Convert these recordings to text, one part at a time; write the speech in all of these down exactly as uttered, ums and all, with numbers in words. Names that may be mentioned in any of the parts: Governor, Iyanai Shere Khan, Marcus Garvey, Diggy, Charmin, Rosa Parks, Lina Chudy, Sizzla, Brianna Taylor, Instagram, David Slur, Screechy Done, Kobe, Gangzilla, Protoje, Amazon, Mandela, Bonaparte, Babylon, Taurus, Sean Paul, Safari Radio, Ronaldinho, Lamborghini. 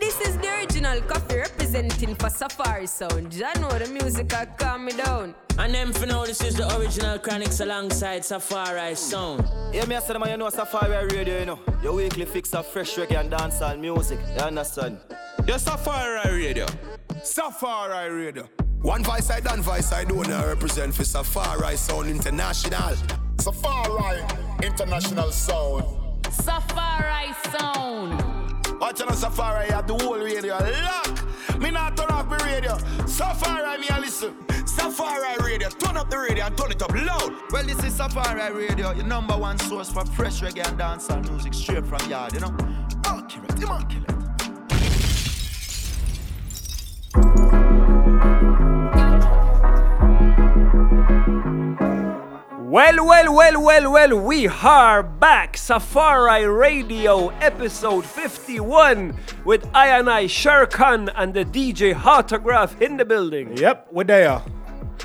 This is the original coffee representing for Safari Sound. I know the music will calm me down. And then for now, this is the original Chronics alongside Safari Sound. Yeah, me I said, man, you know Safari Radio, you know. Your weekly fix of fresh reggae and dancehall music, you understand? Your Safari Radio. Safari Radio. One voice side and voice side owner represent for Safari Sound International. Safari International Sound. Safari Sound. Watch on Safari, you have the whole radio lock. Me not turn off the radio. Safari, me a listen. Safari Radio, turn up the radio and turn it up loud. Well, this is Safari Radio, your number one source for fresh reggae and dancehall music straight from yard, you know. I'll kill it, you might kill it. Well, well, well, well, well, we are back. Safari Radio episode fifty-one with Iyanai Shere Khan and the D J Hartograph in the building. Yep, we're there.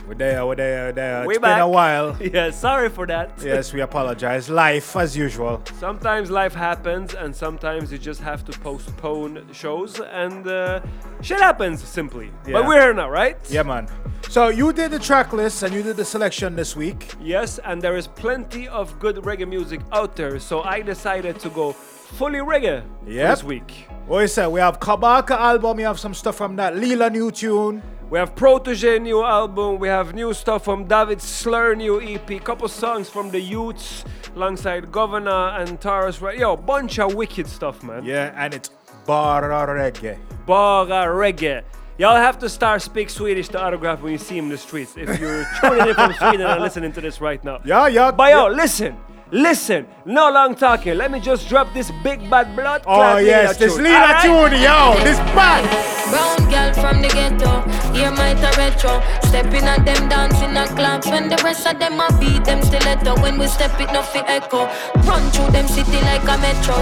We're there, we're there, we're there. We're it's back. Been a while. Yeah, sorry for that. Yes, we apologize. Life, as usual. Sometimes life happens, and sometimes you just have to postpone shows, and uh, shit happens, simply. Yeah. But we're here now, right? Yeah, man. So you did the track list, and you did the selection this week. Yes, and there is plenty of good reggae music out there, so I decided to go fully reggae yep. this week. What you say? We have Kabaka album, we have some stuff from that Lila new tune. We have Protoje new album, we have new stuff from David Slur new E P, couple songs from the Youths alongside Governor and Taurus. Yo, bunch of wicked stuff, man. Yeah, and it's bara reggae. Bara reggae. Y'all have to start speak Swedish to Autograph when you see him in the streets. If you're tuning in from Sweden and listening to this right now. Yeah, yeah. But yo, yeah. listen. Listen, no long talking. Let me just drop this big bad blood. Oh yes, this Lina Chudy, yo, this bad. Brown girl from the ghetto, here might a retro. Stepping at them, dancing at clubs. When the rest of them are beat, them stiletto. When we step it, nothing echo. Run through them city like a metro.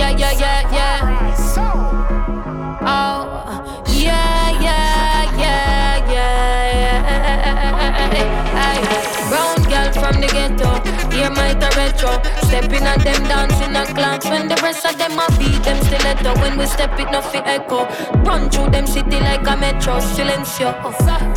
Yeah, yeah, yeah, yeah. Oh, yeah, yeah, yeah, yeah, yeah. Brown girl from the ghetto, here might a retro. Stepping at them, dancing at clowns. When the rest of them are beat, them stiletto. When we step it, nothing echo. Run through them city like a metro. Silencio.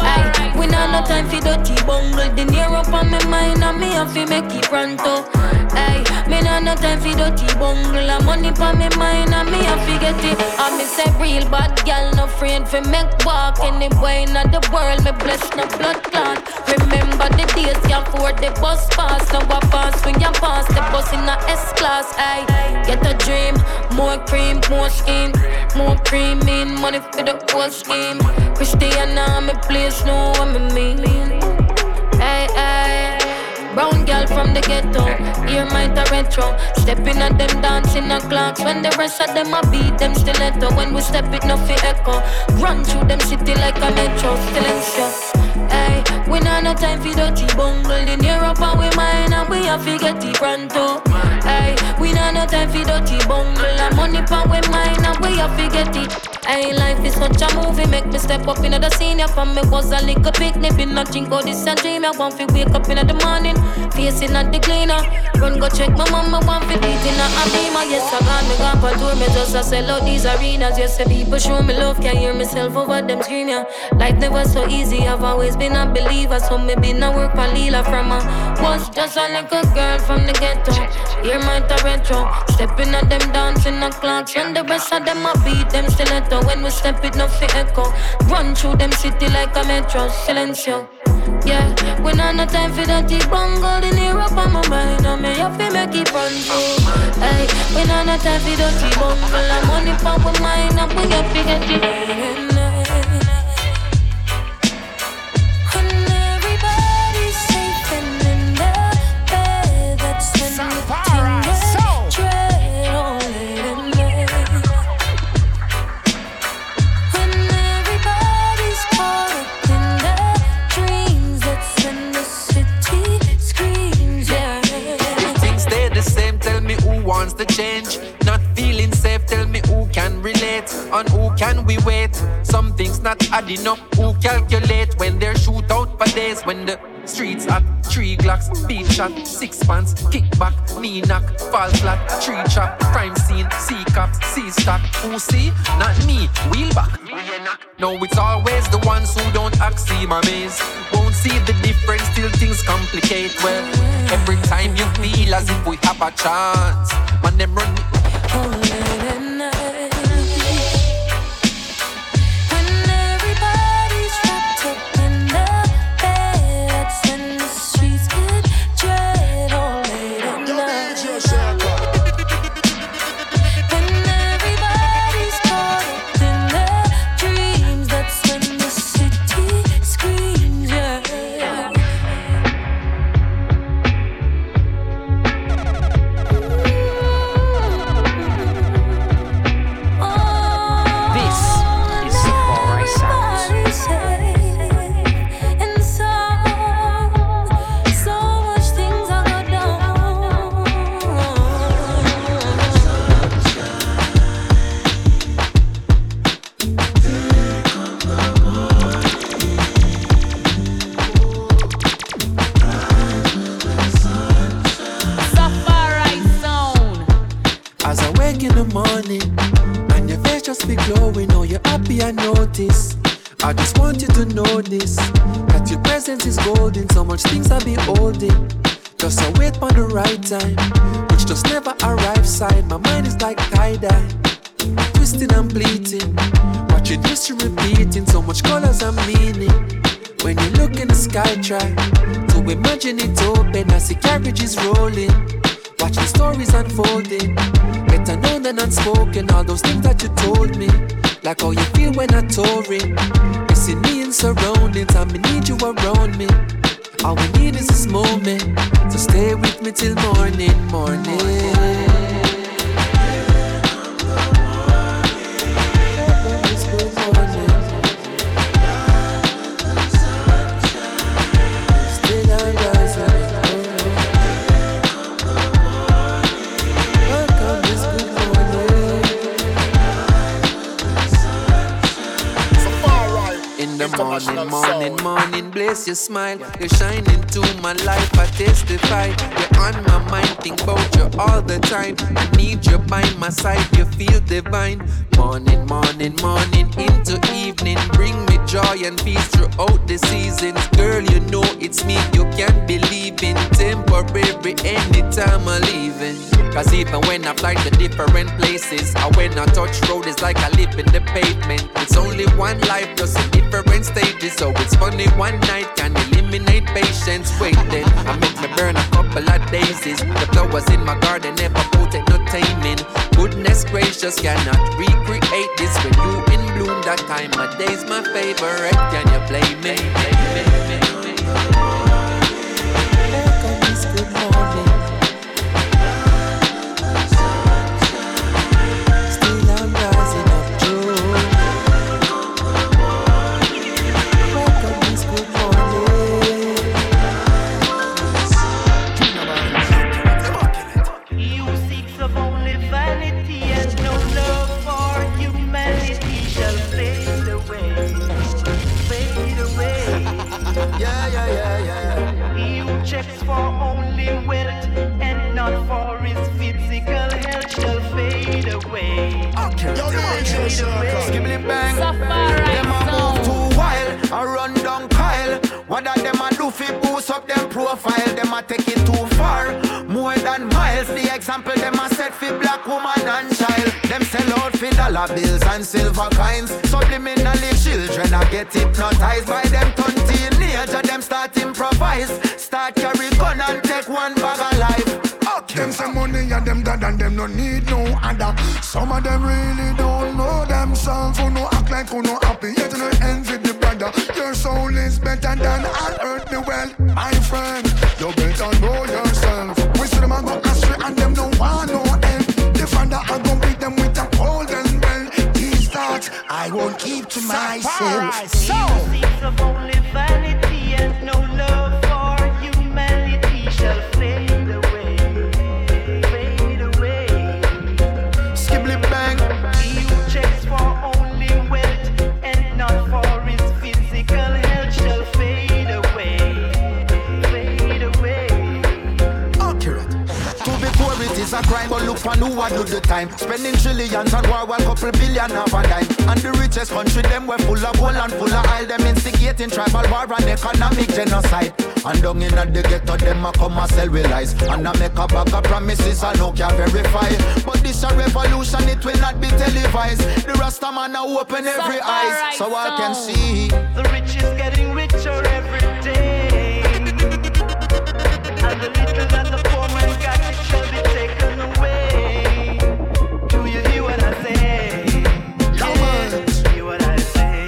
Aye, we not no time for dirty bungle. The near up on my mind and me have to make it pronto. Aye, me not no time for dirty bungle. And money on my mind and me have to get it. I miss a real bad girl, no friend for make walk. Anyway, not the world, me bless no blood clot. Remember the days. Can't afford the bus pass, now I pass when you pass the bus in a S-class, aye. Get a dream, more cream, more skin, more cream in, money for the whole scheme. Christiana, me please know what me mean, aye, aye. Brown girl from the ghetto, ear might a retro. Stepping at them, dancing at clocks. When the rest of them are beat, them stiletto. When we step it, nothing echo. Run through them city like a metro, silencio. Aye, we not no time for dirty bungle. The near up on we mind and we have to get the pronto. Aye, we not no time for dirty bungle. And money on we mind and we have to get it. Aye, life is such a movie. Make me step up into the scene. Yeah, from me was a little picnic. Been nothing go this and dream. I want to wake up in the morning. Facing at the cleaner. Run go check my mama. Want to eat in a Amima. Yes, I got me gone for tour. Me just a sell out these arenas. Yes, the people show me love. Can't hear myself over them scream, yeah. Life never so easy. I've always been a believer, so me been a work for Lila. From a was just a little girl from the ghetto, here might a retro. Stepping at them, dancing at clocks. When the rest of them a beat, them stiletto. When we step it, nothing echo. Run through them city like a metro, silencio. Yeah, we not no time for dirty bungle. The near up on my mind, I may have to make it fun too. Aye, we not no time for dirty bungle. I'm on the pump with mine, and we have to get it. Change, not feeling safe, tell me who can relate on who can we wait. Some things not adding up, who calculate when they're shoot out for days, when the streets at three glocks, beat shot, six pants, kickback, knee knock, fall flat, tree chop, crime scene, sea cops, sea stock. Who see? Not me, wheel back. No, it's always the ones who don't see my maze. Won't see the difference till things complicate. Well, every time you feel as if we have a chance, man, them run. Your smile, you're shining to my life. I testify, you're on my mind. Think about you all the time. I need you by my side. You feel divine. Morning, morning, morning into evening. Bring me joy and peace throughout the seasons. Girl, you know it's me. You can't believe in temporary. Anytime I'm leaving. Cause even when I fly to different places, or when I touch road, it's like I live in the pavement. It's only one life, just in different stages. So it's funny one night can eliminate patience. Waiting, I make me burn a couple of daisies. The flowers in my garden never potent, no taming. Goodness gracious, cannot recreate this. When you in bloom, that time of day's my favorite. Can you blame me? Welcome this good morning. Still I'm rising up true. Welcome this good morning. Yeah, yeah, yeah, yeah, yeah. He checks for only wealth and not for his physical health shall fade away. Okay, yo, fade sure, away. Skibbly bang. Them a move too wild, a run down Kyle. What that them a do fi boost up them profile? Them a take it too far, more than miles. The example them a set fi black woman and child. Them sell out fi dollar bills and silver coins. Subliminally children a get hypnotized by them twenty. Them start improvise, start carry gun and take one bag of life. Okay. Them some money and them dad and them no need no other. Some of them really don't know themselves. Who no act like who no happy, yet no envy the brother. Your soul is better than I earth the well. My friend, you better know yourself. We see them a go astray and them no want no end. The father I go beat them with a golden bell. These thoughts I won't keep to myself. So of only vanity. And no love for humanity shall fade away, fade away. Skibli bang. but look for who I do the time. Spending trillions and war, one couple billion of a dime. And the richest country, them were full of gold and full of oil. Them instigating tribal war and economic genocide. And down in the ghetto, them a come and sell with lies. And I make a bag of promises I no can verify. But this a revolution, it will not be televised. The Rasta man now open every eye, so I can see the rich is getting richer every day. And the little that the poor man got, it shall be taken away. Do you hear what I say? Yeah. Hear what I say?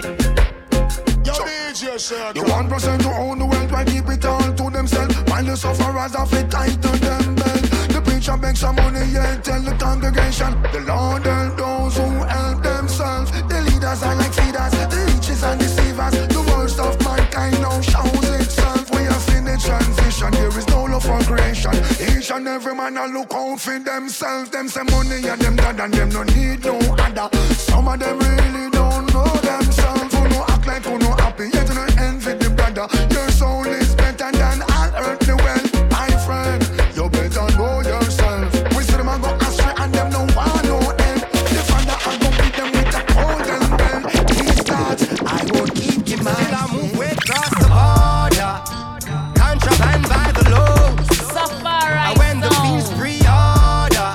Yo, D J Shere Khan. You one percent to own the wealth, why keep it all to themselves? Mind the sufferers of it tight to them belt. The preacher makes some money, yeah, tell the congregation. The Lord help those who help themselves. The leaders are like feeders, the riches and deceivers. The worst of mankind now shows itself. We have seen the transition, there is no love for creation. Each and every man a look out for themselves. Them say money and them dad and them no need no other. Some of them really don't know themselves. Who no act like who no happy, yet no envy the brother. Your soul is better than all earthly wealth. My friend, you better know yourself. We see them a go astray and them no want no end. The father a go beat them with a golden bell. These thoughts I won't keep in mind. Still I move way across the border. Contraband by the lows. Safari and when the beans pre-order,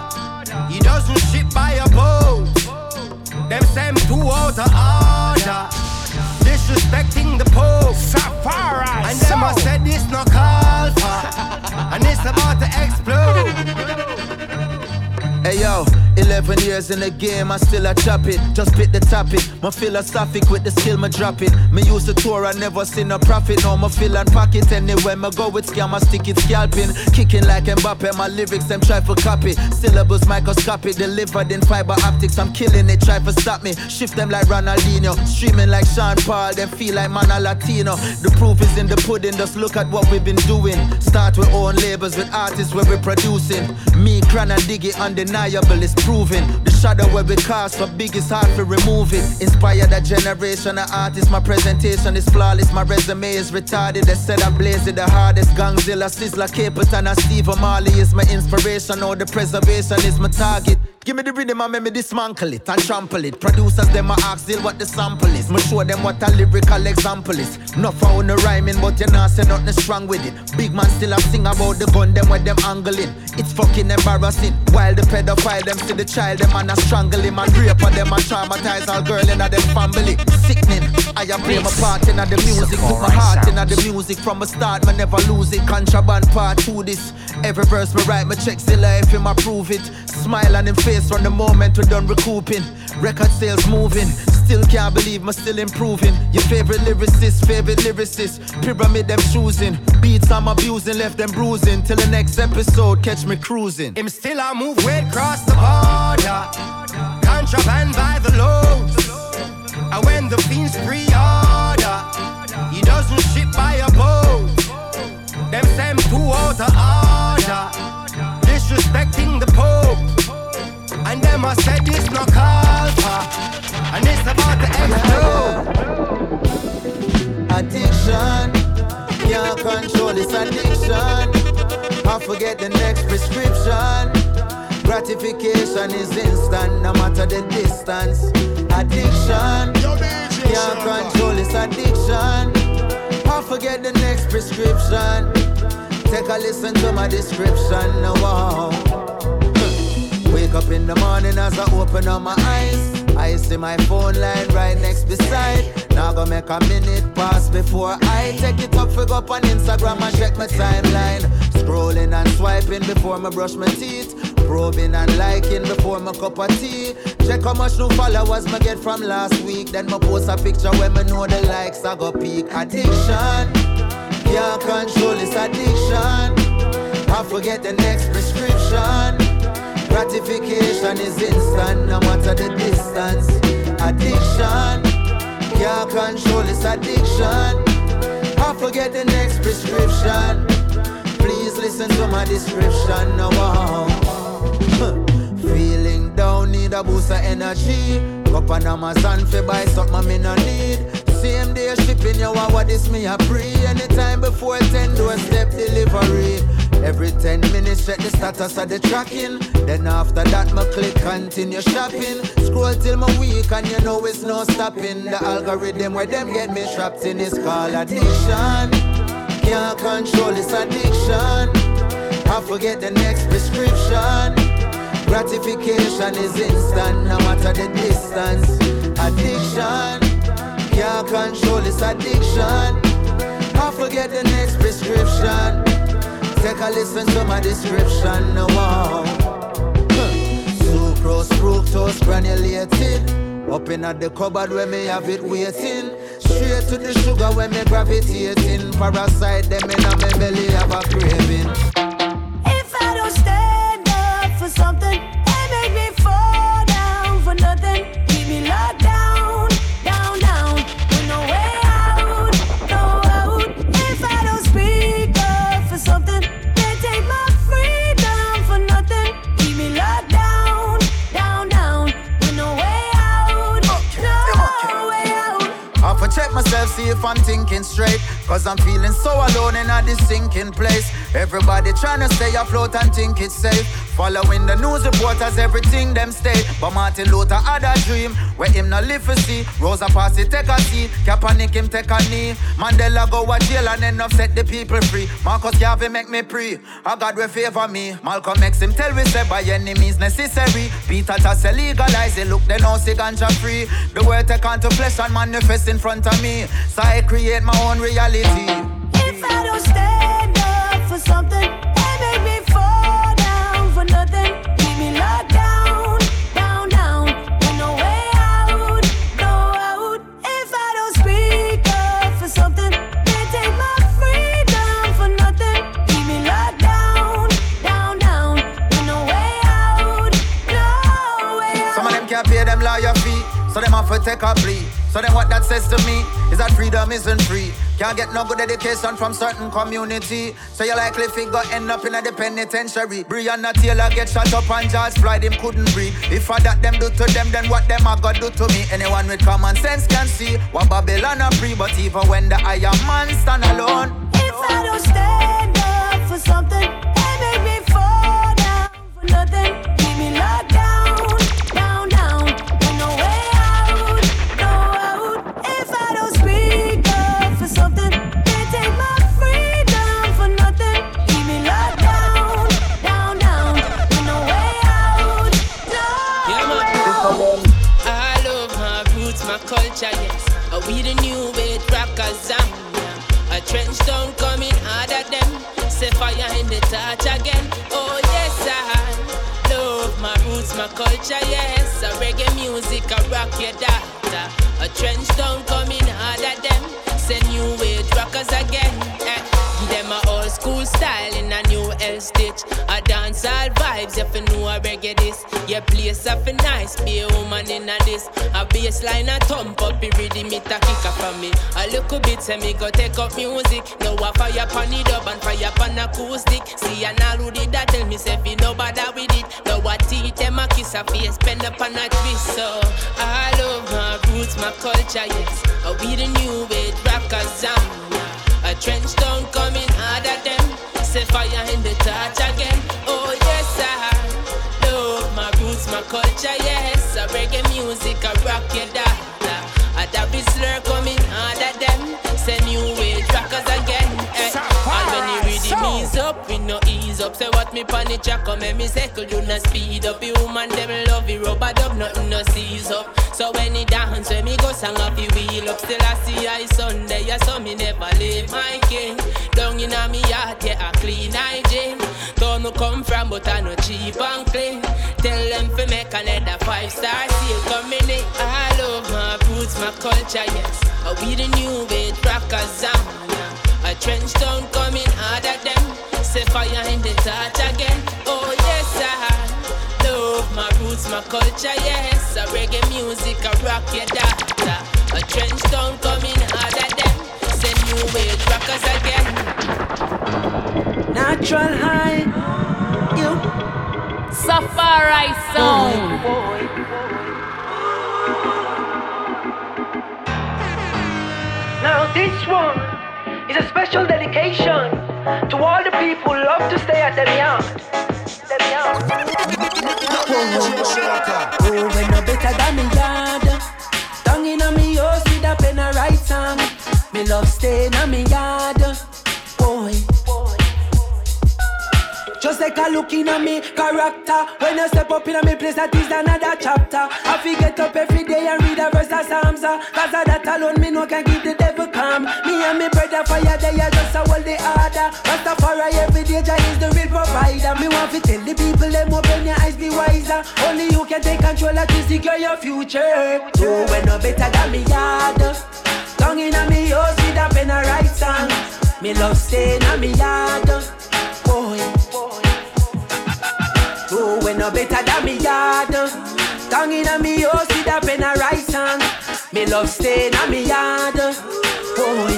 he doesn't ship by a boat. Them send two out of order, disrespecting the Pope. Safari and so. Them I said this no call for, and it's about to explode. Hey yo. Eleven years in the game, I still a chop it. Just pick the topic. My philosophic with the skill, my drop it. Me use the tour, I never seen a profit. No, my fill and pocket. Anywhere me go with scam, I stick it scalping. Kicking like Mbappe, my lyrics, them try for copy. Syllables microscopic, delivered in fiber optics. I'm killing it, try for stop me. Shift them like Ronaldinho. Streaming like Sean Paul, them feel like man a Latino. The proof is in the pudding, just look at what we've been doing. Start with own labels, with artists where we're producing. Me, Cran and Diggy, undeniable, it's proof. The shadow where we cast, so big it's hard to remove it. Inspire that generation of artists. My presentation is flawless, my resume is retarded. They said I blaze it the hardest. Gangzilla, Sizzla, Kaepernick, and Steve O'Malley is my inspiration. All the preservation is my target. Give me the rhythm and make me dismantle it and trample it. Producers, them a ask still what the sample is. Me show them what a lyrical example is. Not for no rhyming, but you not say nothing strong with it. Big man still a sing about the gun, them with them angling. It's fucking embarrassing. While the pedophile, them see the child, them and a strangle him and rape her, them and traumatize all girl in a them family. Sickening. I a play my part in a the music, put my heart in a the music. From a start, man never lose it. Contraband part two this. Every verse me write, me check Zilla if him approve it. Smile and him face from the moment we done recouping. Record sales moving. Still can't believe me still improving. Your favorite lyricist, favorite lyricist. Pyramid them choosing. Beats I'm abusing, left them bruising. Till the next episode, catch me cruising. Him still I move way across the border. Contraband by the loads. And when the fiends pre-order, he doesn't ship by a boat. Them send two out of order, disrespecting the Pope. And them I said this no call for, and it's about to explode. Addiction, can't control this addiction. I forget the next prescription. Gratification is instant, no matter the distance. Addiction, can't control this addiction. I forget the next prescription. Take a listen to my description, no wow. Wake up in the morning as I open up my eyes. I see my phone line right next beside. Now gonna make a minute pass before I take it up, fig up on Instagram and check my timeline. Scrolling and swiping before me brush my teeth. Probing and liking before my cup of tea. Check how much new followers me get from last week. Then me post a picture when me know the likes I go peak. Addiction, can't control this addiction. I forget the next prescription. Gratification is instant, no matter the distance. Addiction, can't control this addiction. I forget the next prescription. Please listen to my description now. Wow. Feeling down, need a boost of energy. Cup on Amazon for buy something me no need. Same day shipping, you want what this me a pre. Anytime before ten, do a step delivery. Every ten minutes check the status of the tracking. Then after that my click continue shopping. Scroll till my week and you know it's no stopping. The algorithm where them get me trapped in is called addiction. Can't control this addiction. I forget the next prescription. Gratification is instant, no matter the distance. Addiction, can't control this addiction. I forget the next prescription. Take a listen to my description. No more. Sucrose, fructose, granulated. Open at the cupboard where me have it waiting. Straight to the sugar where me gravitating. Parasite them in my belly have a craving. If I don't stand up for something, it make me fall down for nothing. Keep me locked down. Check myself, see if I'm thinking straight. Cause I'm feeling so alone in a this sinking place. Everybody trying to stay afloat and think it's safe. Following the news reporters, everything them state. But Martin Luther had a dream where him no live for see. Rosa Parks take a seat, Kaepernick him take a knee. Mandela go a jail and end up set the people free. Marcus Garvey make me pray, a God will favor me. Malcolm X him tell we say by any means necessary. Peter Tassel legalize it, look they now see ganja free. The world take on to flesh and manifest in front of me. So I create my own reality. If I don't stand up for something, it make me fall down for nothing. Keep me locked down, down, down. With no way out, no out. If I don't speak up for something, they take my freedom for nothing. Keep me locked down, down, down. With no way out, no way out. Some of them can't pay them lawyer fee, so them have to take a plea. So then what that says to me is that freedom isn't free. Can't get no good education from certain community. So you likely figure end up in a penitentiary. Brianna Taylor get shot up and George Floyd him couldn't breathe. If I that them do to them, then what them I got do to me? Anyone with common sense can see what Babylon are free. But even when the iron man stand alone, if I don't stand up for something, it make me fall down for nothing. Keep me locked down. Culture, yes. Are we the new wave rockers? Yeah. A trench down coming harder them. Set fire in the touch again. Oh yes, I love my roots, my culture, yes. A reggae music, a rock your data. A trench down coming harder them. Set new wave rockers again. Yeah. Give them a old school style in a new L stitch. A dancehall vibes, if you know a reggae this. Your place up a nice, be a woman in a this. A bassline a thump up, be ready me to kick up on me. A little bit, say me go take up music. Now a fire pan it up and fire pan acoustic. See and all who did that tell me, say fi no bother with it. Now I teach them a kiss a face, spend up on a twist. So I love my roots, my culture, yes. A we the new wave rockers, a trench down coming harder them. Set fire in the touch again. Oh yes, I love my roots, my culture, yes. A reggae music, a rock your data. A David Slur coming under them. Send new wave trackers again. Eh. And when you read the means up, we no ease up. Say what me panic track come and me circle, you no speed up. You woman them love you, rubber dub, nothing no seize up. So when he dance, when me go sang up, he wheel up. Still I see I Sunday, I saw me never leave my king. Down in a me heart, yeah, I clean I gym. Don't no come from, but I no cheap and clean. Tell them fi make another five star seal coming in. I love my roots, my culture, yes. I we the new wave rockers, yeah. A trench down coming harder them. Set fire in the touch again. Oh yes, I love my roots, my culture, yes. A reggae music, a rock your data. A trench down coming harder them. Set new wave rockers again. Natural high, you. Safari Sound. Boy, boy, boy. Now this one is a special dedication To all the people who love to stay at them yard. Them yard. Oh, we no better than me yard. Down in a me house with a pen and write song. Me love staying in me yard. Boy. Just take a look in at me character. When you step up in a me place, that is another chapter. I forget up every day and read a verse of Psalms. Cause of that alone, me no can give the devil calm. Me and me brother fire, they are just a hold the order. Rastafari every day, Jah is the real provider. Me want to tell the people, them open your eyes, be wiser. Only you can take control of to secure your future. Oh, we no better than me yard. Down in a me house with a pen and write song. Me love staying in me yard. Boy. Oh, we no better than me yard. Tongue in a me house with a pen and write song. Me love staying in me yard. Boy.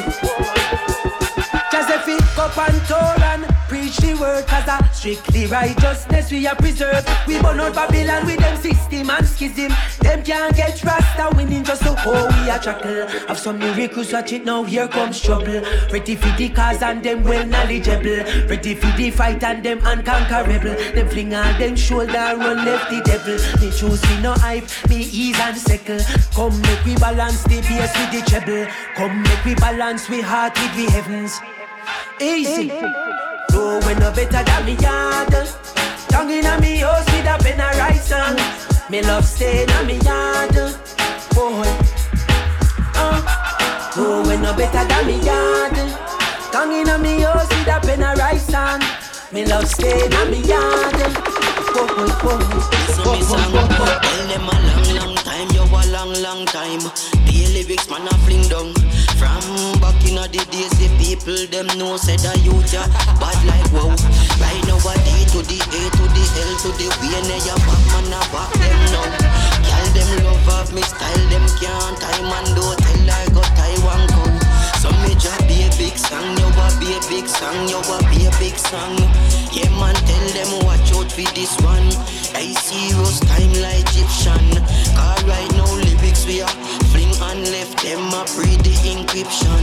Just a pick up and tour and preach the word. Cause a strictly righteousness we are preserved. We burn out Babylon with them system and schism. Them can't get Rasta winning just so oh we are chuckle. Have some miracles watch it now here comes trouble. Ready for the cause and them well knowledgeable. Ready for the fight and them unconquerable. Them fling on them shoulder run left the devil. Me choose me no hype, me ease and sickle. Come make we balance the bass with the treble. Come make we balance we heart with the heavens. Easy. No, we no better than me yard. Tongue in a me house with a pen and write song. Me love staying in me yard. Boy. Uh. No, we no better than me yard. Tongue in a me house with a pen and write song. Me love staying in me yard. Boy, boy, boy. So me sang up for tell them a long, long time. You a long, long time. The lyrics man a fling down. From back in the days, the people them know said I youth ya bad like wow. Right now a D to the A to the L to the W and ya back man a back them now. Girl them love of me style them can't time and do till I got Taiwan go. So me just be a big song, you a be a big song, you a be a big song. Yeah man, tell them watch out for this one. I see rose time like Egyptian. Cause right now lyrics we are fling and left them a breathe the encryption.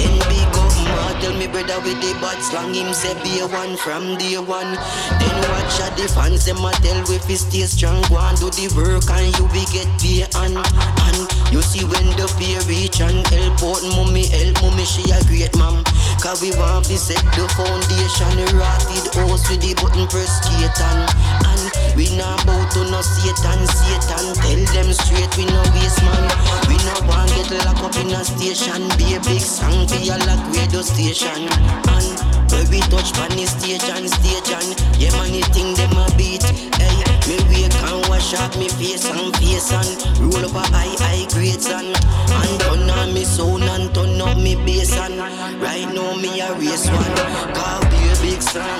Then big up ma tell me brother with the bad slang him say be a one from day one. Then watch out the fans them a tell we fi stay strong. Go and do the work and you will get pay and and you see when the fear reach and help out mommy help. Mummy, she a great mom. Cause we want to set the foundation. Rotted house with the button press Satan. And we not about to no Satan, Satan. Tell them straight we no waste man. We no want get locked up in a station. Be a big song for a lock radio station. And when we touch pan is station, station. Yeah man, you think them a beat. Hey, me wake and wash up me face and face and roll up a high, high grades and and turn on me sound and turn up me bass and right now me a race one. Cause be a big song,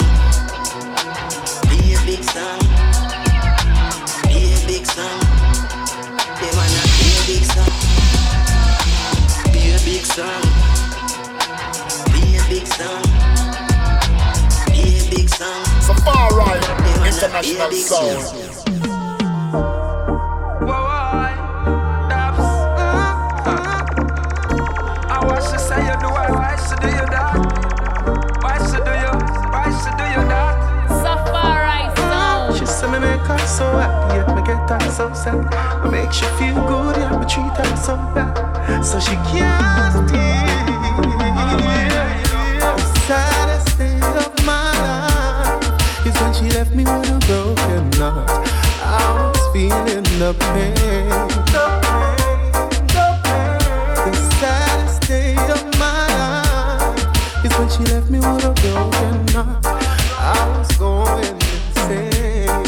be a big song, be a big song. They wanna be a big song, be a big song, be a big song, be a big song. Safari International Sound. So happy, yet me get her so sad. I make she feel good, yet me treat her so bad. So she can't stay. The saddest state of my life is when she left me with a broken heart. I was feeling the pain, the pain, the pain. The saddest state of my life is when she left me with a broken heart. I was going insane.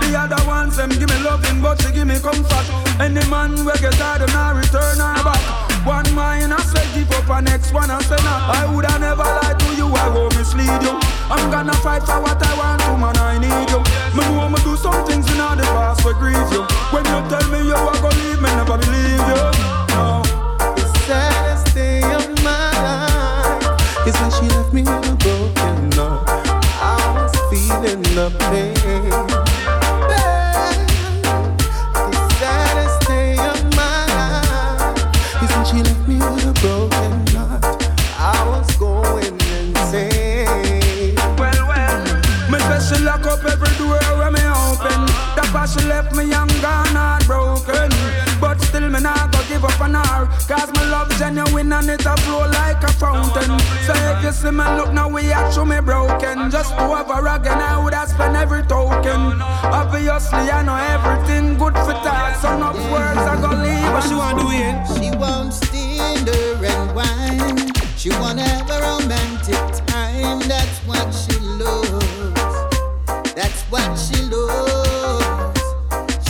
The other ones, them give me loving, but she give me comfort. Any man we get out of now, return her back. One mind I say give up, and next one I say nah. I woulda never lie to you, I won't mislead you. I'm gonna fight for what I want to, man, I need you. Me know me do some things in all the past for grief you. When you tell me you are gonna leave, me never believe you. No. The saddest day of my life is when she left me with a broken heart. I was feeling the pain. She left me She lock up every door when me open. That's why she left me young and heartbroken. But still me nah go give up on her, cause my love genuine and it a flow like a fountain. So if you see me look now we are show me broken. Just to have her again I would have spent every token. Obviously I know everything good for that. So no words I go leave her. She wanna do it. She wants tinder and wine. She wanna have a romantic time. That's what she loves. That's what she loves.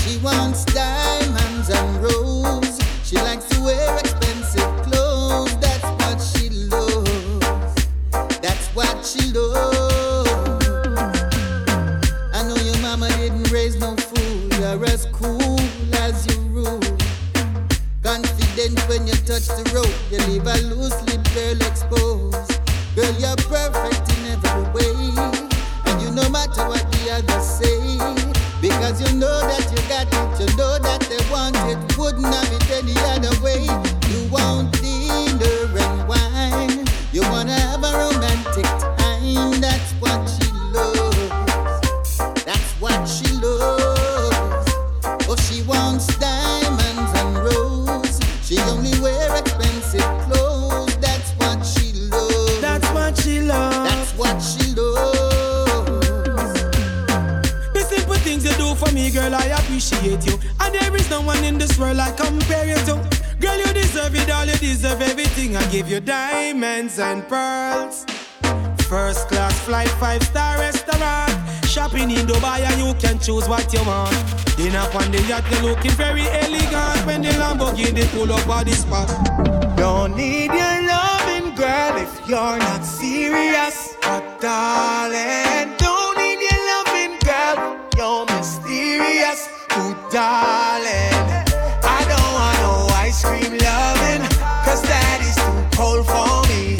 She wants diamonds and rose. She likes to wear expensive clothes. That's what she loves. That's what she loves. I know your mama didn't raise no fool. You're as cool as you rule. Confident when you touch the road. You leave a loose lip girl exposed. Girl, you're perfect in every way. And you no matter what the others say. Because you know that you got it. You know that they want it. Wouldn't have it any other way. You want dinner and wine. You wanna have a romantic time. That's what she loves. That's what she loves. Oh, she wants diamonds and rose. She only wear expensive clothes. That's what she loves. That's what she loves. That's what she loves. The simple things you do for me, girl, I appreciate you. And there is no one in this world I compare you to. Girl, you deserve it all, you deserve everything. I give you diamonds and pearls. First class flight, five-star restaurant. Shopping in Dubai and you can choose what you want. Dinner on the yacht, you're looking very elegant. When the Lamborghini pull up on the spot. Don't need your loving, girl, if you're not serious. But darling, don't need your loving, girl, you're mysterious. Ooh, darling, I don't want no ice cream loving, cause that is too cold for me.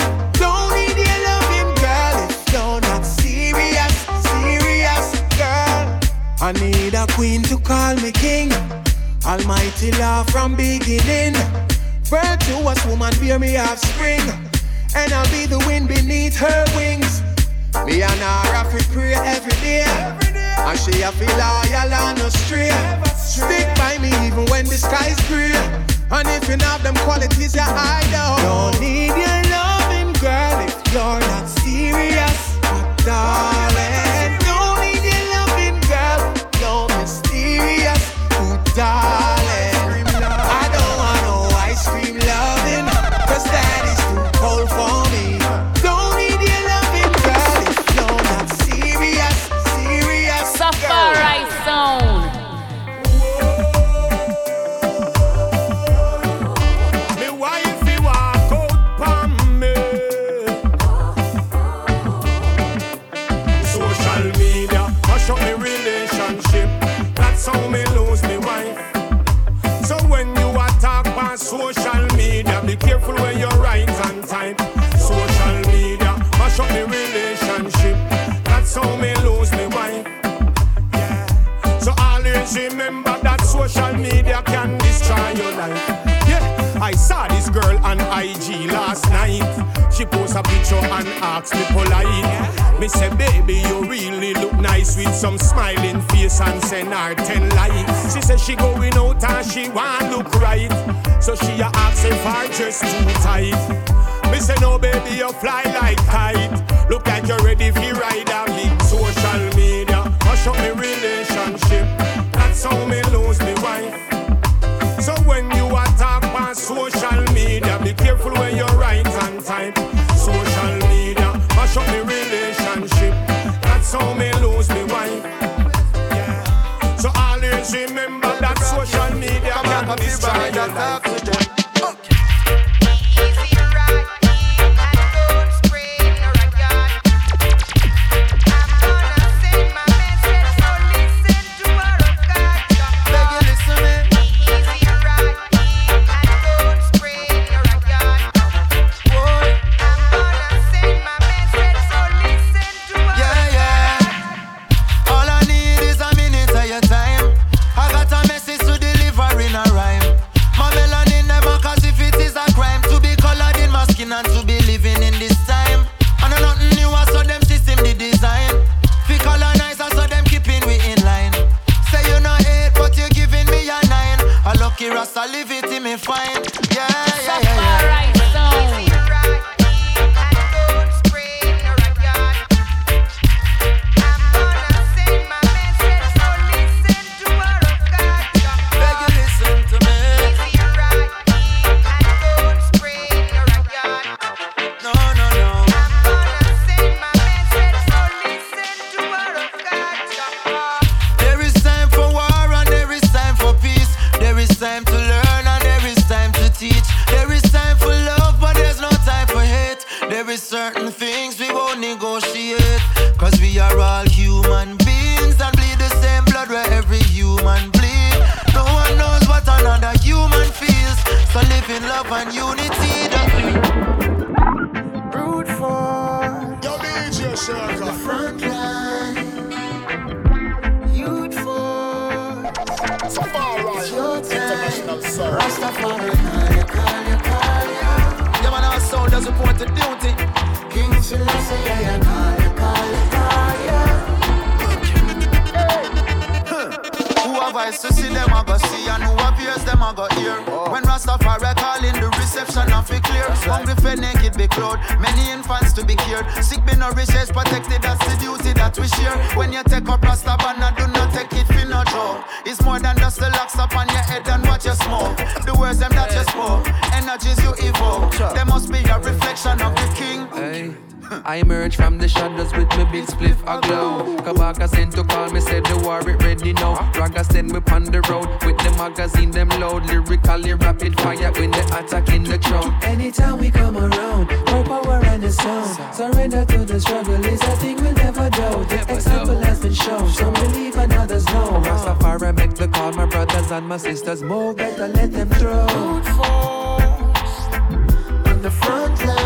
I need a queen to call me king. Almighty love from beginning. Virtuous woman bear me offspring. And I'll be the wind beneath her wings. Me and her have to pray every day. And she have to loyal and no stray. Stick by me even when the sky's grey. And if you have them qualities you hide out. Don't need your loving girl if you're not serious. But darling, darling, I don't want no ice cream loving, cause that is too cold for me. Don't need your loving, girl, if you're not serious, serious. Safari Sound. Me wifey walk out for me. Social media mash up me relationship. That's how me lose me wife. So when you attack on social media, be careful when you write and type. Social media mash up the relationship. That's how me lose me wife. Yeah. So always remember that social media can destroy your life. Yeah. I saw this girl on I G last night. She post a picture and asked me polite. Yeah. Me say, baby, you really look nice with some smiling face and send her ten likes. She say she going out and she want look right. So she a ask if her dress too tight. Me say, no, baby, you fly like kite. Look like you're ready if you ride a big social media. Mash up me relationship. That's how me lose me wife. So when you attack on social media, be careful when you write and type. Social media mash up me relationship. That's how me lose me wife. Yeah. So always remember that social media can destroy your life. Time I got a message to deliver in a rhyme. My melody Cause we are all human beings that bleed the same blood where every human bleed. No one knows what another human feels, so live in love and unity. That's root for your D J Shere Khan front line. Youth for Safari Radio International Sound. Rastafari, call you, call you. Yeah man, our sound does report to duty. King Selassie, yeah, call you, call you, call you. Hey. Huh. Who have eyes to see them I go see, and who have ears them I go hear. Oh. When Rastafari call in, the reception of it clear. Hungry for naked be clothed, many infants to be cured. Sick be nourished, protected, that's the duty that we share. When you take up Rastabana, do not take it for no joke. It's more than just the locks up on your head and what you smoke. The words them that you spoke, energies you evoke. There must be a reflection of the king. Hey. I emerge from the shadows with my big spliff aglow. Kabaka sent to call me, said the war it ready now. Raga send me on the road with the magazine them load. Lyrically rapid fire when they attacking the throne. Anytime we come around, more power and the sound. Surrender to the struggle is a thing we'll never do. The example has been shown, some believe and others know. Rastafari make the call, my brothers and my sisters more. Better let them throw. Good force on the front line.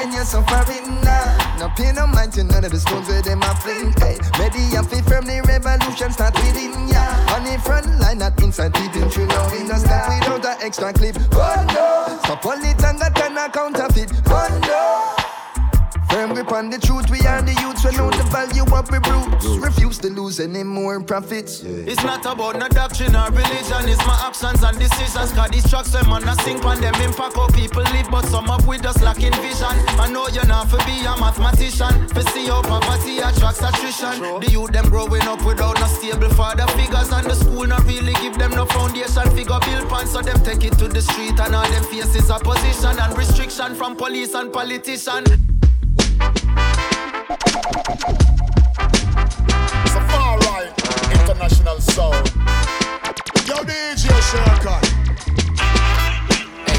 In your safari, nah. No pay no mind to none of the stones where them are fling. Hey, ready and fit firm, the revolution start within ya. Yeah. On the front line, not inside, didn't you know? It does not without that extra clip. Oh no, stop all it and got an counterfeit. Oh no, firm grip on the truth. We are the youths, we know the value of we roots. Refuse to lose any more profits. Yeah. It's not about no doctrine or religion. It's my actions and decisions. Cause these tracks them on a sink when them impact how people live. But some up with us lacking vision. I know you're not for be a mathematician. For see how poverty attracts attrition. True. The youth them growing up without no stable father figures. And the school not really give them no foundation. Figure build plans so them take it to the street. And all them faces opposition and restriction from police and politician. Safari International Sound. Yo, D J Shere Khan. Hey,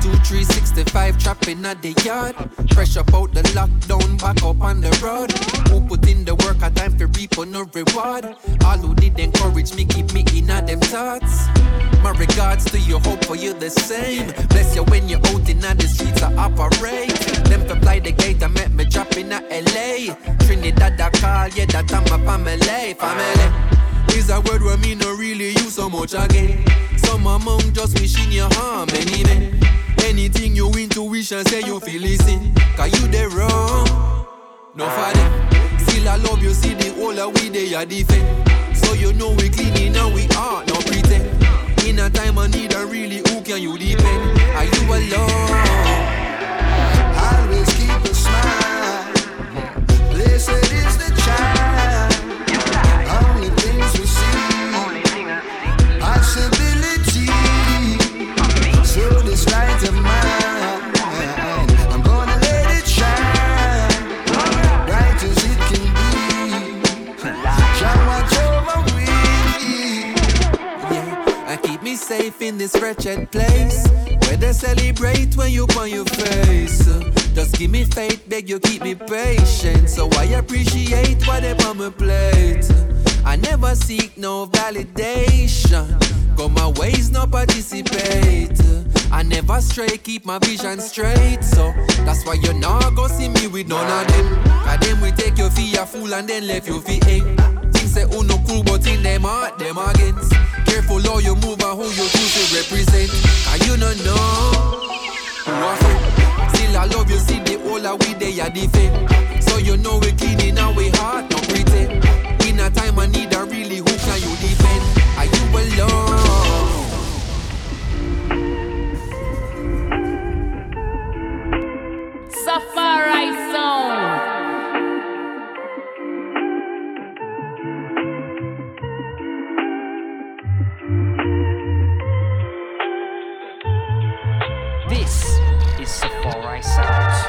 two three sixty-five trapping at the yard. Fresh up out the lockdown, back up on the road. Who put in the work at time for reap on no reward? All who did encourage me, keep me in all them thoughts. My regards to you, hope for you the same. Bless you when you're out in the streets I operate. Them to fly the gate and make me drop in a L A. Trinidad I call, yeah, that I'm a family. Family is a word where me no really use so much again. Some among just wishing you harm, anyway. Anything you intuition say you feel is in. Cause you the wrong, no father. Still I love you, see the whole of we they are different. So you know we cleaning and we are no pretend. In a time I need a really, who can you depend? Are you alone? Always keep a smile. Blessed is the child. Only things we see. Possibility. Through this light of mine, I'm gonna let it shine. Bright as it can be. Shall watch over me. Keep me safe in this wretched place where they celebrate when you put your face. Just give me faith, beg you keep me patient. So I appreciate what they on my plate. I never seek no validation. Go my ways, no participate. I never stray, keep my vision straight. So that's why you not go see me with none of them. Cause them we take your fee a fool and then left you fee ache. Say who no cool but in them heart them against. Careful how you move and who you choose to represent. Cause you don't know who are friend. Still I love you, see the whole of we they are different. So you know we clean in our way hard, no pretend. In a time I need a really who can you defend. Are you alone? Safari Sound. This is Safari sounds.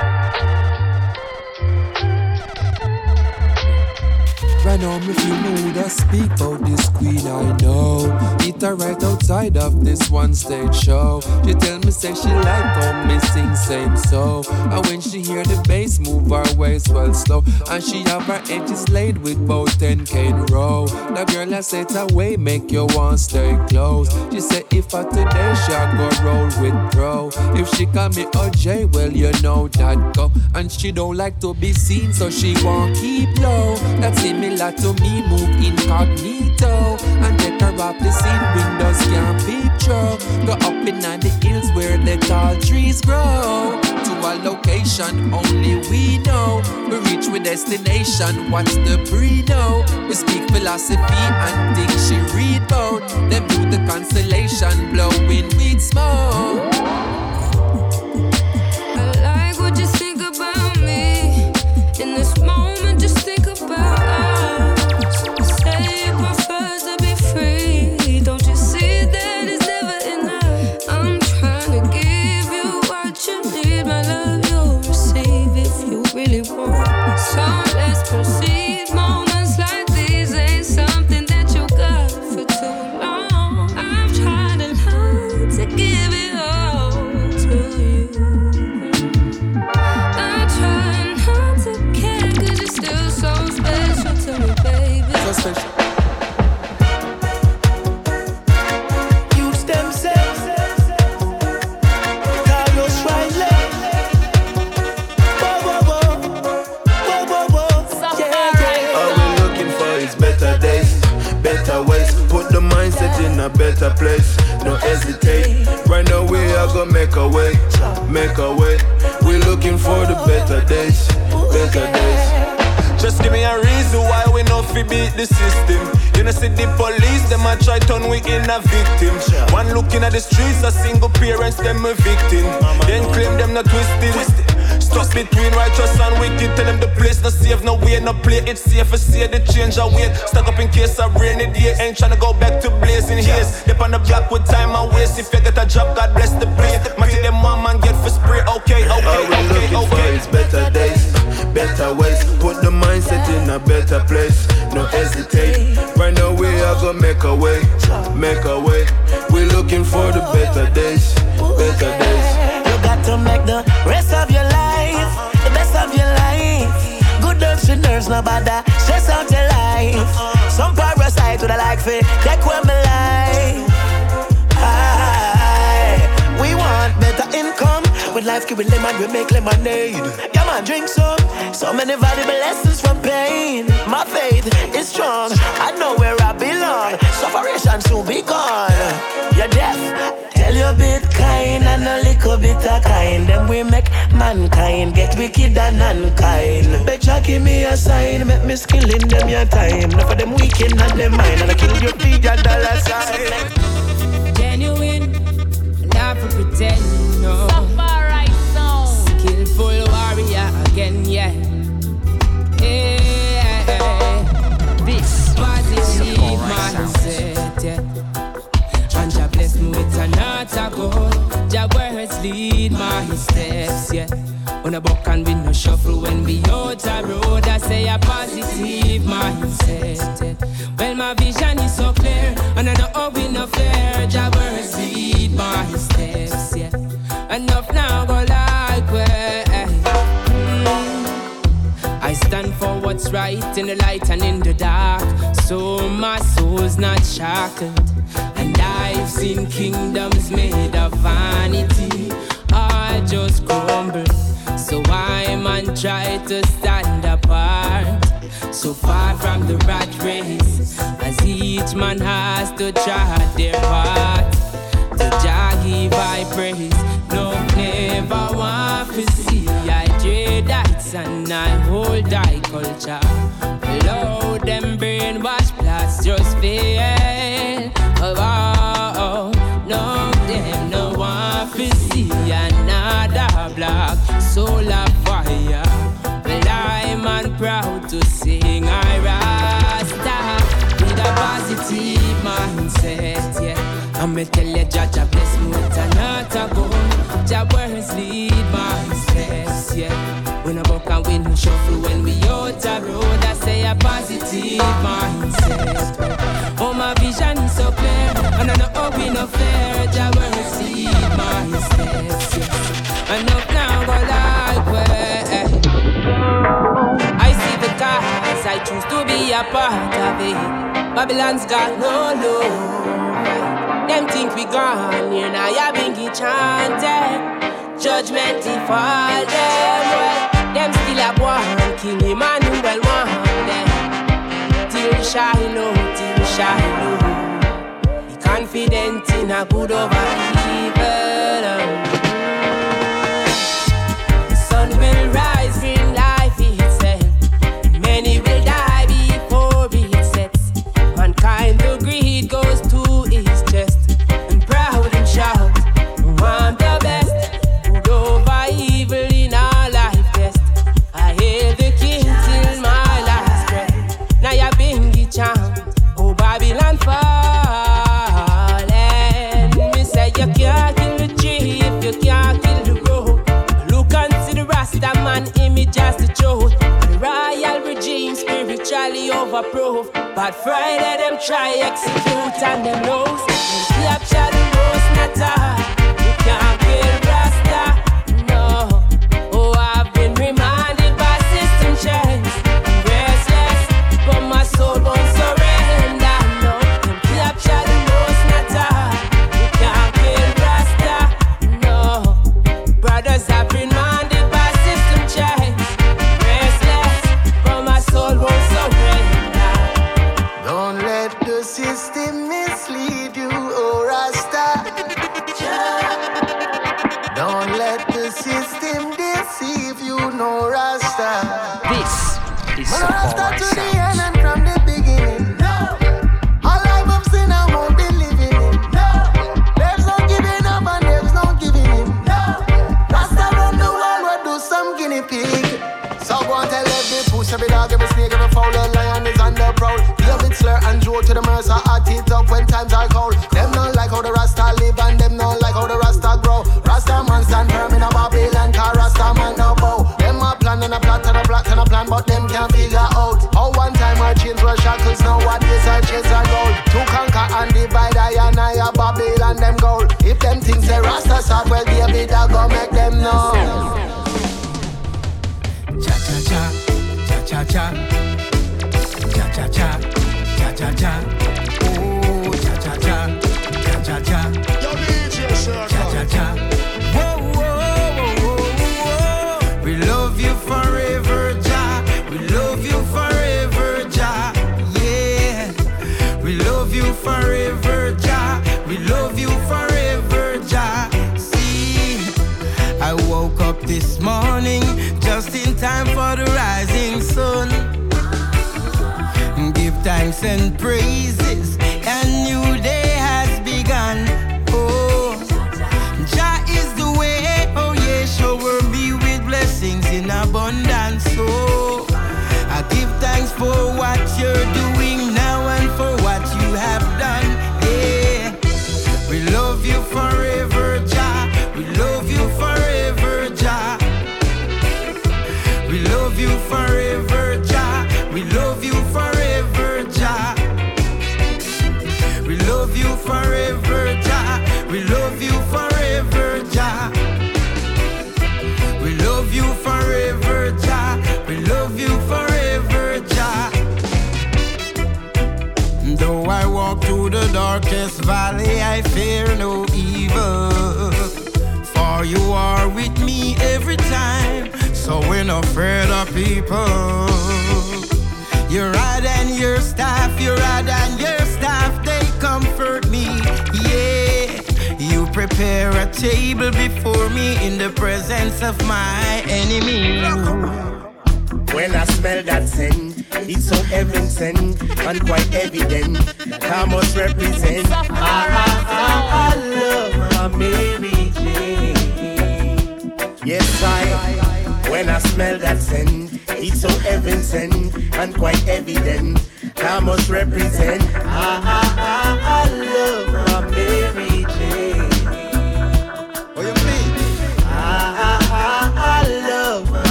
Right now, if you know that speak about this queen, I know. Meet her right outside of this one stage show. She tell me, say she like how me sing same so. And when she hear the bass, move her waist well slow. And she have her edges laid with both ten K in row. The girl I set away, make you want stay close. She say if I today, she go roll with pro. If she call me O J, well you know that go. And she don't like to be seen, so she won't keep low. That's similar to me, move incognito. And take her off the scene, windows can't picture. Go up in the hills where the tall trees grow. To a location only we know. We reach with destination, watch the breed know. We speak philosophy and things she read about. Them do the constellation, blowing weed smoke. I like what you think about me. In this moment just think about us. Save my first to be free. Better place, no hesitate. Right now we are gonna make a way, make a way. We're looking for the better days, better days. Just give me a reason why we no fi beat the system. You know see the police, them a try turn we in a victim. One looking at the streets, a single parents, them a victim. Then claim them not twisted. Stuck between righteous and wicked. Tell them the place no safe, no way, no play. It's safe to see the change I wait. Stuck up in case of rainy day. Ain't tryna go back to blazing haze. Dip on the block with time and waste. If you get a job, God bless the place. Matty them one man get for spray. Okay, okay, okay, okay, looking okay. For it's better days, better ways. Put the mindset in a better place. No hesitate. Right now we are gonna make a way, make a way. We're looking for the better days, better days. You got to make the rest of your life of your life, good dogs and nerves, no bother. Stress out your life. Some parasite with a like fit. Take away my life. I, we want better income. With life, give it lemon, we make lemonade. Yeah, man, drink some. So many valuable lessons from pain. My faith is strong. I know where I belong. Separation soon be gone. You're deaf. Tell you a bit kind and a little bit of kind. Then we make mankind get wicked and unkind. Betcha give me a sign, make me skill in them your time. Now for them wicked and them mine, and I kill you big your dollar sign. Genuine, not for pretending, no. Safari Sound. Skillful warrior again, yeah. Hey, hey, hey. This positive mindset, yeah. Jah bless me with another goal. Jah words lead my steps, yeah. On a buck and we no shuffle when we out a road. I say a positive mindset, yeah. Well, my vision is so clear, and I know how we no fear. Jah words lead my steps, yeah. Enough now go like where mm. I stand for what's right in the light and in the dark, so my soul's not shackled. I've seen kingdoms made of vanity, I just crumble. So I man try to stand apart, so far from the rat race, as each man has to try their part. To Jah give I praise, no never want to see. I dread heights and I hold thy culture. Below them brainwash plots just fail. Oh, no, them no one to see another black solar fire. Well, I'm and proud to sing I Rasta with a positive mindset, yeah. I'm gonna tell you, Jah bless me with another goal. Jah words lead my steps. positive mindset. Oh, my vision is so clear, and I know how we no fair. Jah will receive my steps. Yeah. And up now go like well. I see the cause, I choose to be a part of it. Babylon's got no love. Them think we gone, you know you're being enchanted. Judgment if all them. Them still have one, King Emmanuel one day. Till we shine low, till we shine low. Be confident in a good over evil. The sun will rise, bring life itself. Many will die before it sets. Mankind, the greed goes to its chest. And proud and shout, I'm the best. Good over evil in our Chant. Oh, Babylon fallen. Me say you can't kill the tree if you can't kill the road. Look and see the Rasta man image as the truth. The royal regime spiritually overproof. But Friday them try execute and them lose. Them capture the most natter. You can't kill Rasta, no. Oh, I've been reminded by system change.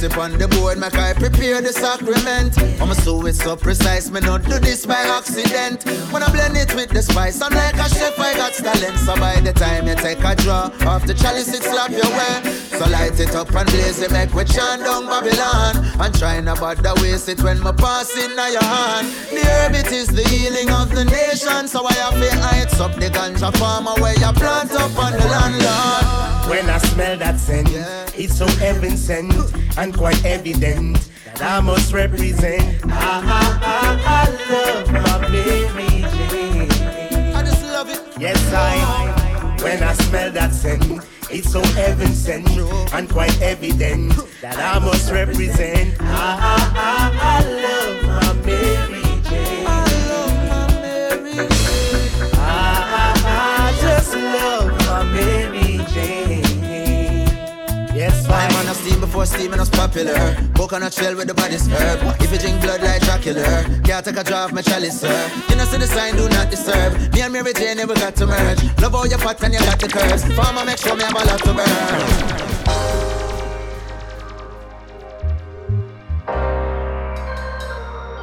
sip on the board, make I prepare the sacrament. I'm so it's so precise, me not do this by accident. When I blend it with the spice, I'm like a chef, I got talent. So by the time you take a draw off the chalice, it slap your way. So light it up and blaze it, make we chant down Babylon. And try not about the waste it when my pass in your hand. The herb it is the healing of the nation. So I have the heights up the ganja farmer where you plant up on the landlord. When I smell that scent, it's so heaven sent and quite evident that I must represent. I, I, I, I love my baby Jane. I just love it. Yes, I. When I smell that scent, it's so heaven sent and quite evident that I must represent. I, I, I, I love my Mary Jane. I love my Mary Jane. I, I, I just love my Mary Jane. Yes, I am on a steam before steaming was popular. Coconut shell with the body's herb. If you drink blood like Dracula, can't take a draw off my chalice, sir. You know see the sign, do not disturb. Me and Mary Jane, we got to merge. Love all your pot and you got the curves. Farmer, make sure me have a lot to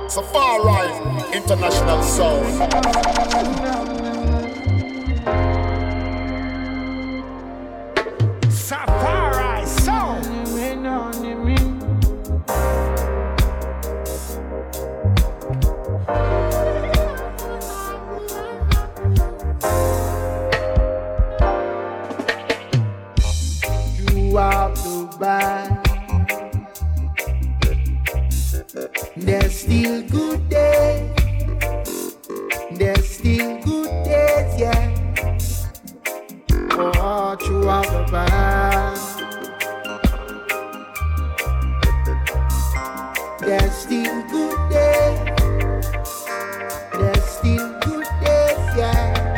burn. Safari International Sound. Safari. Out Dubai, there's still good days, there's still good days, yeah, for all throughout Dubai, there's still good days, there's still good days, yeah,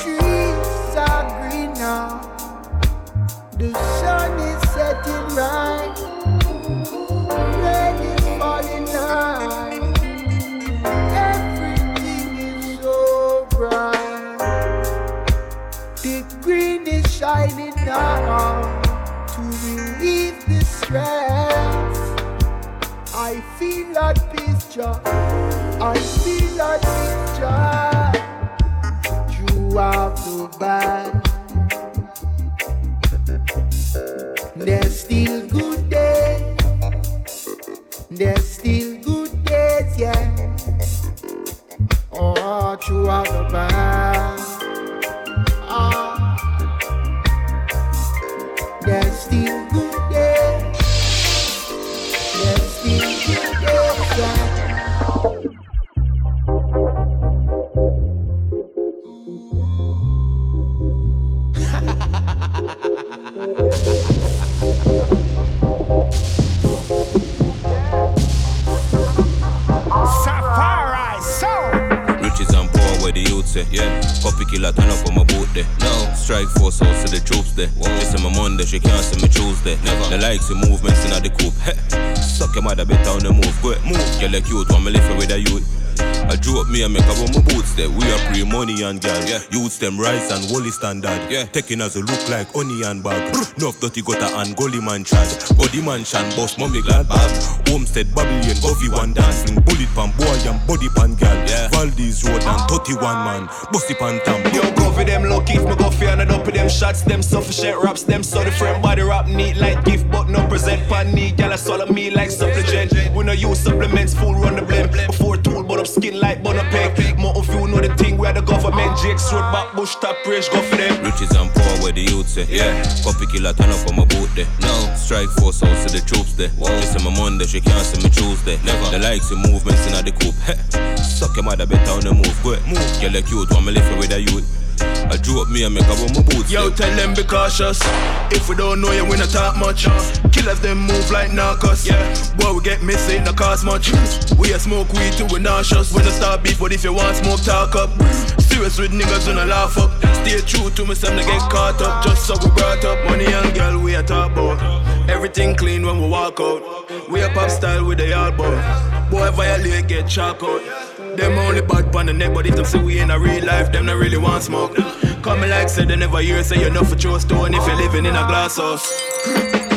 trees are green now. The sun is setting right, rain is falling down, everything is so bright. The green is shining down to relieve the stress. I feel at peace, Jah. I feel at peace, Jah. Throughout the band. There's still good days, there's still good days, yeah, all throughout the band. Oh. There's still good days, there's still good days, yeah. Yeah, copy killer turn up on my boat there. No, strike force house to the troops there. Just on my Monday, she can't see me Tuesday. Never. The likes of movements in the coop. Suck your mother better on the move. Go move. You're like youth, want me live with a youth. I drew up me and make up on my boots there. We are pre money and gal. Yeah. Youths them rise and wally standard. Yeah. Taking as a look like onion bag. Nuff dirty gutter and goalie man chad. Body mansion, boss, mommy glad bab. Homestead, Babylon, Govy one dancing. Bullet pan boy and body pan gal. Yeah. Valdez road and thirty-one man. Busty pan tam. Yo, go for them low keep me go for and up with them shots. Them sufficient raps, them so different body rap. Neat like gift, but no present pan need. Gal, I swallow me like supplicant. We no use supplements, full run the blame. Before tool, but up skin like Bonaparte. More of you know the thing where the government jakes road back, bush top rage, go for them. Riches and power where the youth say. Yeah. Copy killer turn up on my boat there. No. Strike force house to the troops there. Just on my Monday, she can't see me Tuesday. Never. The likes of movements in the coop. Suck your mother better on the move. Go move. You're like youth, want me live with a youth. I drew up me and make up on my boots. Yo, tell them be cautious. If we don't know you, we not talk much. Killers them move like narcos. Yeah. Boy, we get missed, it not cost much. We a smoke weed till we nauseous. When I start beef, but if you want smoke, talk up. Serious with niggas when I laugh up. Stay true to me, some to get caught up. Just so we brought up money and girl, we a talk about. Everything clean when we walk out. We a pop style with the yard boy. Boy, violate, get chalk out. Them only bad pan the neck, but if them say we in a real life, them not really want smoke. Come like said, they never hear, say you're not for true stone if you're living in a glass house.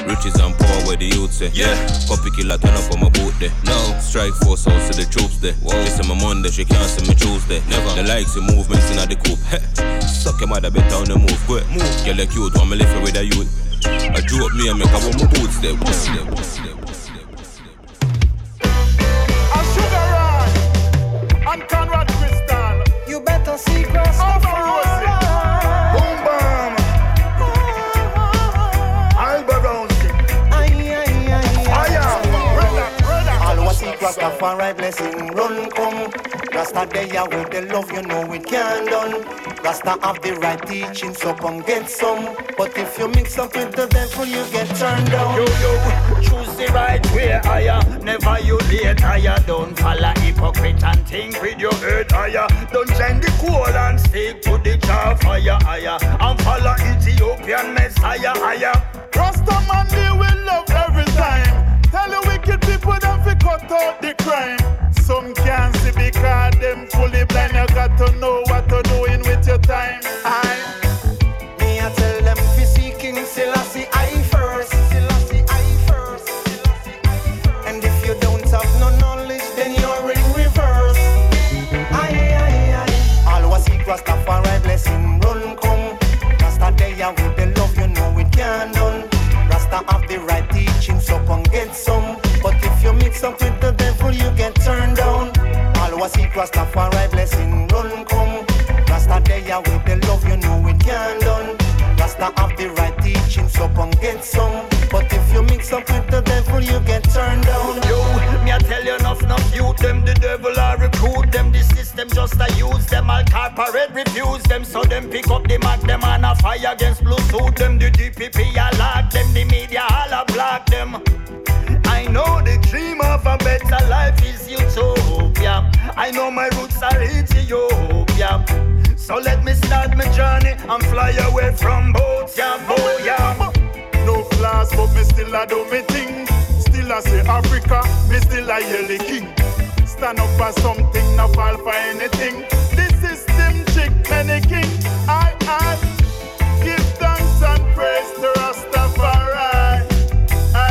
Riches and power where the youth say. Yeah. Copy killer turn up on my boat there. No. Strike force house to the troops there. She see my Monday, she can't see my Tuesday. Never. The likes of movements in the coop. Suck your mother better on the move. Quick. Move. Girl, like you, want me live with a youth. I drew up me and make up on my boots there. What's there? What's there? What's there? What's there? I should arrive. I'm Conrad Crystal. You better see Rastafari. Rastafari blessing run come. Rasta they are with the love, you know it can done. Rasta have the right teaching, so come get some. But if you mix up with the devil, you get turned down. You, you choose the right way, higher. Never you late, higher. Don't follow hypocrite and think with your head, higher. Don't join the coal and stick to the jar fire, higher. And follow Ethiopian Messiah, higher. Rasta man, they will love every time. Tell the wicked people that we cut out the crime. Some can't see because them fully blind. You got to know what to do in with your time. I, me I tell them if you see King Selassie I first. Selassie I first. Selassie I first. And if you don't have no knowledge, then you're in reverse. Aye, aye, aye. All was seek Rastafari bless him run come. Rasta they are with the love, you know it can done. Rasta have the right teaching, so come get some. But if you mix up with the devil, you get turned down. All was seek Rastafari blessing run come. Rasta they are with the love, you know it can done. Rasta have the right teaching, so come get some. But if you mix up with the devil, you get turned down. Yo, me I tell you enough, enough you them the devil I recruit them. The system just I use them, I'll corporate refuse them. So them pick up the mark, them and a fire against blue suit them. The D P P I lock them, the media all a block them. I know the dream of a better life is utopia. I know my roots are Ethiopia. So let me start my journey and fly away from boats, yeah, boy, yeah. No class, but me still I do me thing. Still I say Africa, me still I yell the king. Stand up for something, not fall for anything. This system chick, many king. I, I give thanks and praise to Rastafari. I, I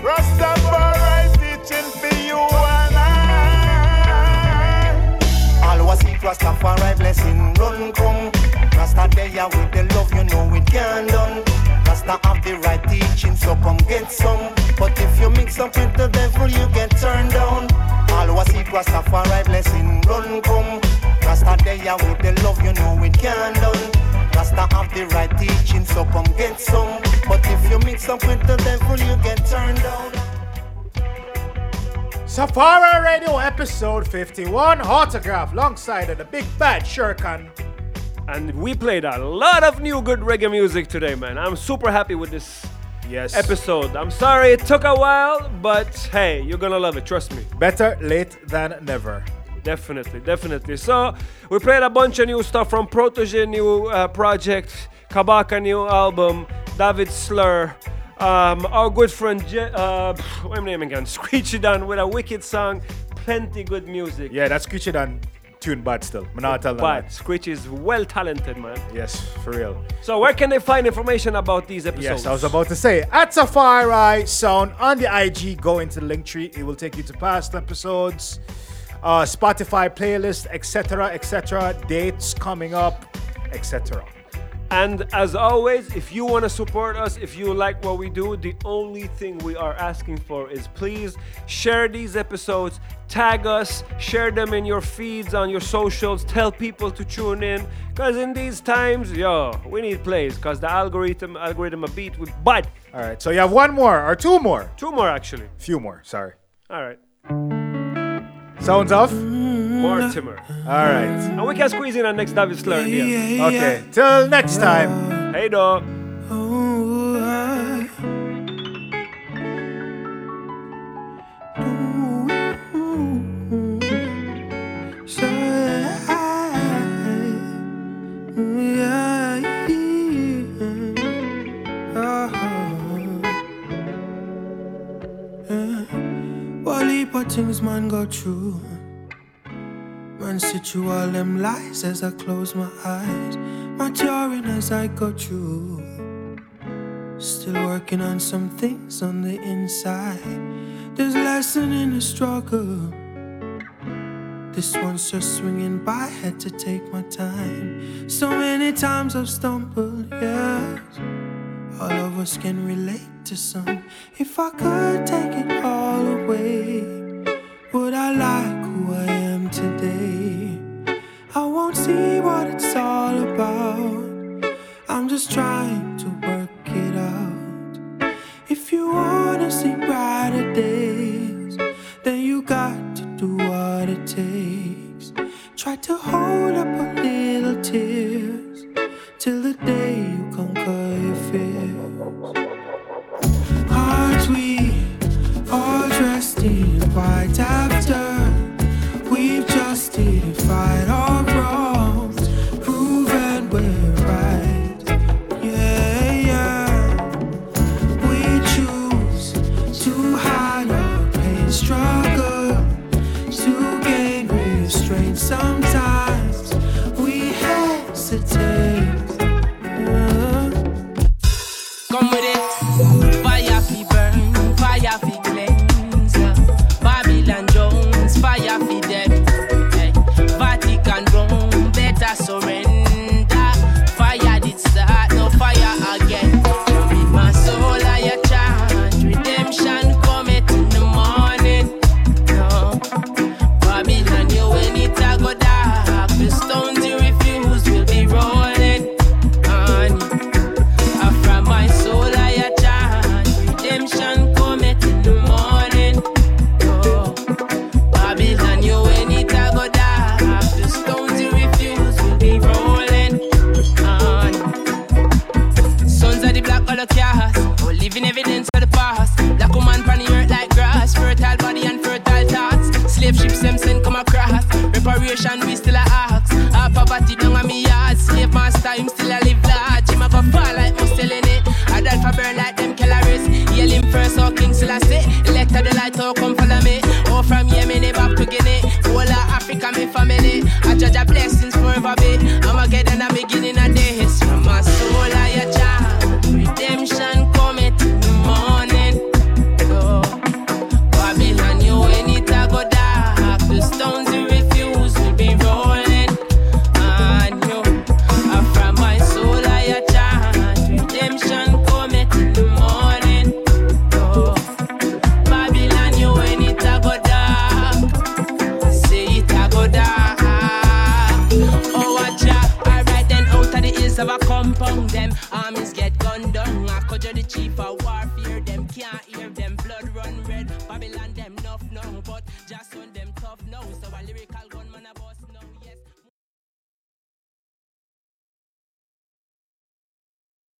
Rastafari teaching for you and I. All was it Rastafari blessing run come. Rasta they are with the love, you know it can done. Rasta have the right teaching, so come get some. But if you mix up with the devil, you get turned down. All was it Rastafari blessing run come. Rasta they are with the love, you know it can done. Rasta have the right teaching, so come get some. But if you mix up with the devil, you get turned down. Safari Radio episode fifty-one, Hartograph, alongside of the big bad Shere Khan. And we played a lot of new good reggae music today, man. I'm super happy with this yes. episode. I'm sorry it took a while, but hey, you're gonna love it, trust me. Better late than never. Definitely, definitely. So, we played a bunch of new stuff from Protoje, new uh, project, Kabaka, new album, David Slur, um, our good friend, Je- uh, what's his name again? Screechy Done with a wicked song, plenty good music. Yeah, that's Screechy Done. Tune bad still. I'm not telling bad. That. Screech is well talented, man. Yes, for real. So where can they find information about these episodes? Yes, I was about to say at Safari Sound on the I G. Go into the link tree. It will take you to past episodes, uh, Spotify playlist, et cetera, et cetera. Dates coming up, et cetera. And as always, if you want to support us, if you like what we do, the only thing we are asking for is please share these episodes, tag us, share them in your feeds, on your socials, tell people to tune in. Because in these times, yo, we need plays because the algorithm, algorithm a beat with butt. All right, so you have one more or two more. Two more, actually. Few more, sorry. All right. Sounds off. Mortimer. All right. And we can squeeze in our next David Slur. Yeah, yeah. Okay. Till next time. Hey, dog. Oh, I do. So I, yeah. All heap of things man got through. Man, sit through all them lies as I close my eyes. Maturing as I go through. Still working on some things on the inside. There's lesson in the struggle. This one's just swinging by, had to take my time. So many times I've stumbled, yes. All of us can relate to some. If I could take it all away, would I like who I am today? I won't see what it's all about. I'm just trying to work it out. If you wanna see brighter days, then you got to do what it takes. Try to hold up a little tears till the day you conquer your fears. Aren't we all dressed in white after we've justified our wrongs, proven we're right? Yeah, yeah. We choose to hide our pain, struggle to gain restraint. Sometimes we hesitate. uh. Come with it. Fire fi burn, fire fi cleanse. Babylon Jones, fire fi dead. Hey. Vatican Rome, better surrender. Fire did start, no fire again. With my soul I chant redemption. We still a ask. A poverty down on me yard. Slave master, him still a live large. Him a go fall like muscle in it. Adolf a burn like them calories. Yell him first, or King Selassie. Elected the light, or come follow me. Or from Yemen, back to Guinea. Whole of Africa, me family. I judge a blessings forever be. I'ma get in a beginning of days. From my soul, I a child. Redemption cometh in the morning. Oh. Babylon, you when it a go dark. The stones you of a compound, them armies get gunned down. I could the chief out.